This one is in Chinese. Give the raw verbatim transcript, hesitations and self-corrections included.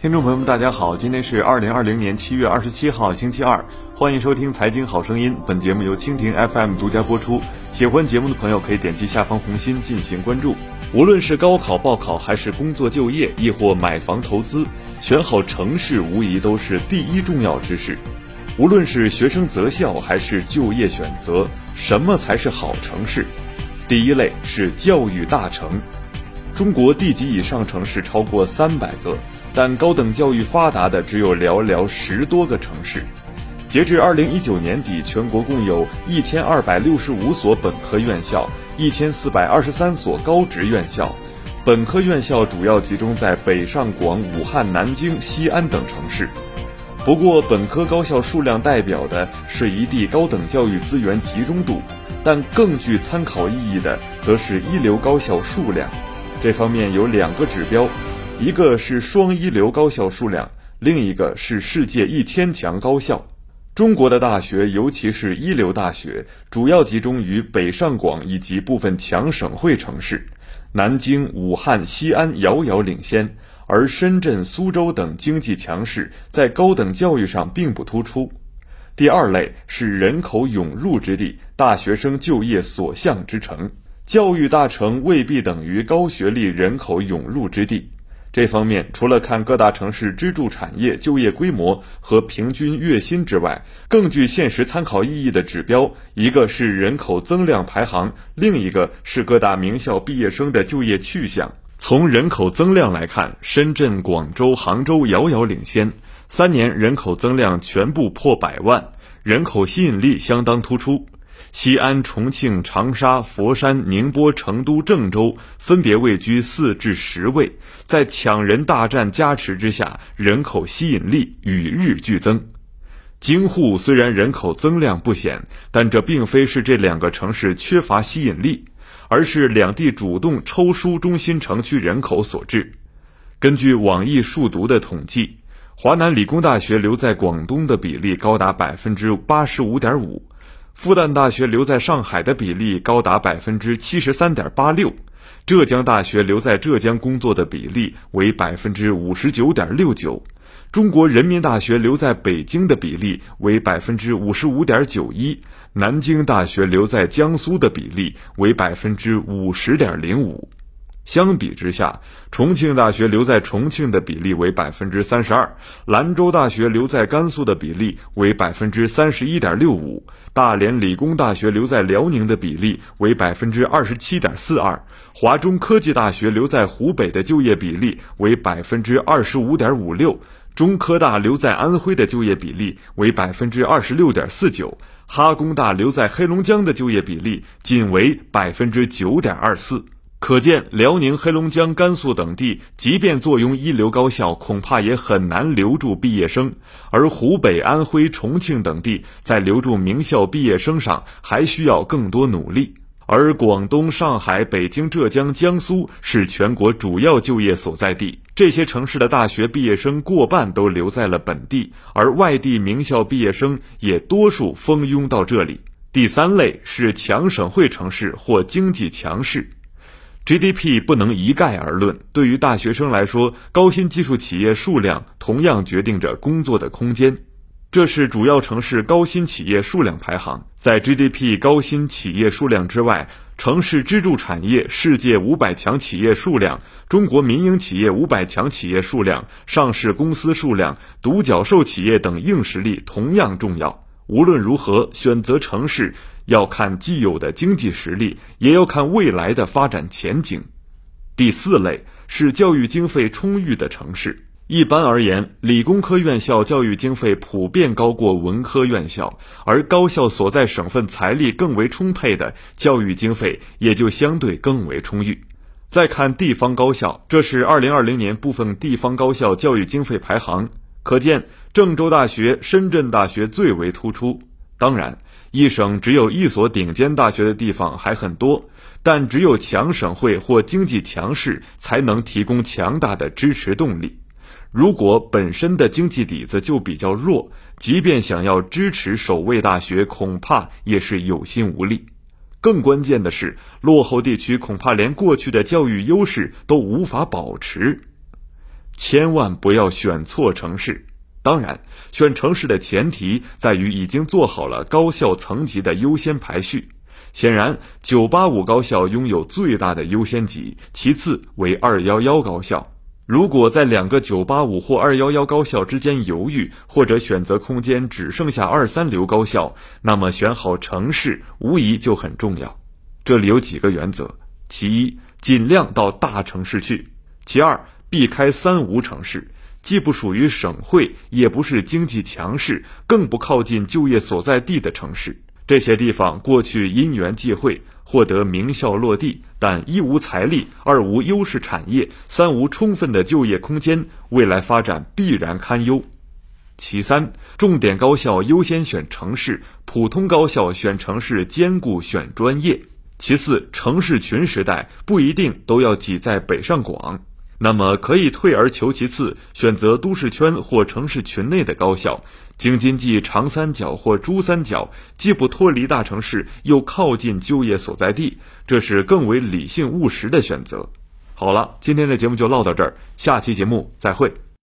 听众朋友们，大家好，今天是二零二零年七月二十七号，星期二，欢迎收听《财经好声音》，本节目由蜻蜓 F M 独家播出。喜欢节目的朋友可以点击下方红心进行关注。无论是高考、报考，还是工作就业，亦或买房投资，选好城市无疑都是第一重要之事。无论是学生择校，还是就业选择，什么才是好城市？第一类是教育大城，中国地级以上城市超过三百个。但高等教育发达的只有寥寥十多个城市。截至二零一九年底，全国共有一千二百六十五所本科院校，一千四百二十三所高职院校。本科院校主要集中在北上广、武汉、南京、西安等城市。不过，本科高校数量代表的是一地高等教育资源集中度，但更具参考意义的则是一流高校数量。这方面有两个指标。一个是双一流高校数量，另一个是世界一千强高校。中国的大学，尤其是一流大学，主要集中于北上广以及部分强省会城市，南京、武汉、西安遥遥领先，而深圳、苏州等经济强市在高等教育上并不突出。第二类是人口涌入之地，大学生就业所向之城。教育大城未必等于高学历人口涌入之地。这方面，除了看各大城市支柱产业、就业规模和平均月薪之外，更具现实参考意义的指标，一个是人口增量排行，另一个是各大名校毕业生的就业去向。从人口增量来看，深圳、广州、杭州遥遥领先，三年人口增量全部破百万，人口吸引力相当突出。西安、重庆、长沙、佛山、宁波、成都、郑州分别位居四至十位，在抢人大战加持之下，人口吸引力与日俱增。京沪虽然人口增量不显，但这并非是这两个城市缺乏吸引力，而是两地主动抽疏中心城区人口所致。根据网易数读的统计，华南理工大学留在广东的比例高达 百分之八十五点五，复旦大学留在上海的比例高达 百分之七十三点八六， 浙江大学留在浙江工作的比例为 百分之五十九点六九， 中国人民大学留在北京的比例为 百分之五十五点九一， 南京大学留在江苏的比例为 百分之五十点零五。 相比之下，重庆大学留在重庆的比例为 百分之三十二， 兰州大学留在甘肃的比例为 百分之三十一点六五， 大连理工大学留在辽宁的比例为 百分之二十七点四二， 华中科技大学留在湖北的就业比例为 百分之二十五点五六， 中科大留在安徽的就业比例为 百分之二十六点四九， 哈工大留在黑龙江的就业比例仅为 百分之九点二四。可见，辽宁、黑龙江、甘肃等地，即便坐拥一流高校，恐怕也很难留住毕业生；而湖北、安徽、重庆等地，在留住名校毕业生上，还需要更多努力。而广东、上海、北京、浙江、江苏是全国主要就业所在地，这些城市的大学毕业生过半都留在了本地，而外地名校毕业生也多数蜂拥到这里。第三类是强省会城市或经济强市。G D P 不能一概而论，对于大学生来说，高新技术企业数量同样决定着工作的空间。这是主要城市高新企业数量排行。在 G D P 高新企业数量之外，城市支柱产业、世界五百强企业数量、中国民营企业五百强企业数量、上市公司数量、独角兽企业等硬实力同样重要。无论如何，选择城市要看既有的经济实力，也要看未来的发展前景。第四类是教育经费充裕的城市。一般而言，理工科院校教育经费普遍高过文科院校，而高校所在省份财力更为充沛的，教育经费也就相对更为充裕。再看地方高校，这是二零二零年部分地方高校教育经费排行。可见，郑州大学、深圳大学最为突出。当然，一省只有一所顶尖大学的地方还很多，但只有强省会或经济强市才能提供强大的支持动力。如果本身的经济底子就比较弱，即便想要支持首位大学，恐怕也是有心无力。更关键的是，落后地区恐怕连过去的教育优势都无法保持。千万不要选错城市。当然，选城市的前提在于已经做好了高校层级的优先排序。显然，九八五高校拥有最大的优先级，其次为二一一高校。如果在两个九八五或二一一高校之间犹豫，或者选择空间只剩下二三流高校，那么选好城市无疑就很重要。这里有几个原则：其一，尽量到大城市去；其二，避开三无城市，既不属于省会，也不是经济强势，更不靠近就业所在地的城市。这些地方过去因缘际会获得名校落地，但一无财力，二无优势产业，三无充分的就业空间，未来发展必然堪忧。其三，重点高校优先选城市，普通高校选城市兼顾选专业。其四，城市群时代不一定都要挤在北上广，那么可以退而求其次，选择都市圈或城市群内的高校，京津冀长三角或珠三角，既不脱离大城市，又靠近就业所在地，这是更为理性务实的选择。好了，今天的节目就唠到这儿，下期节目再会。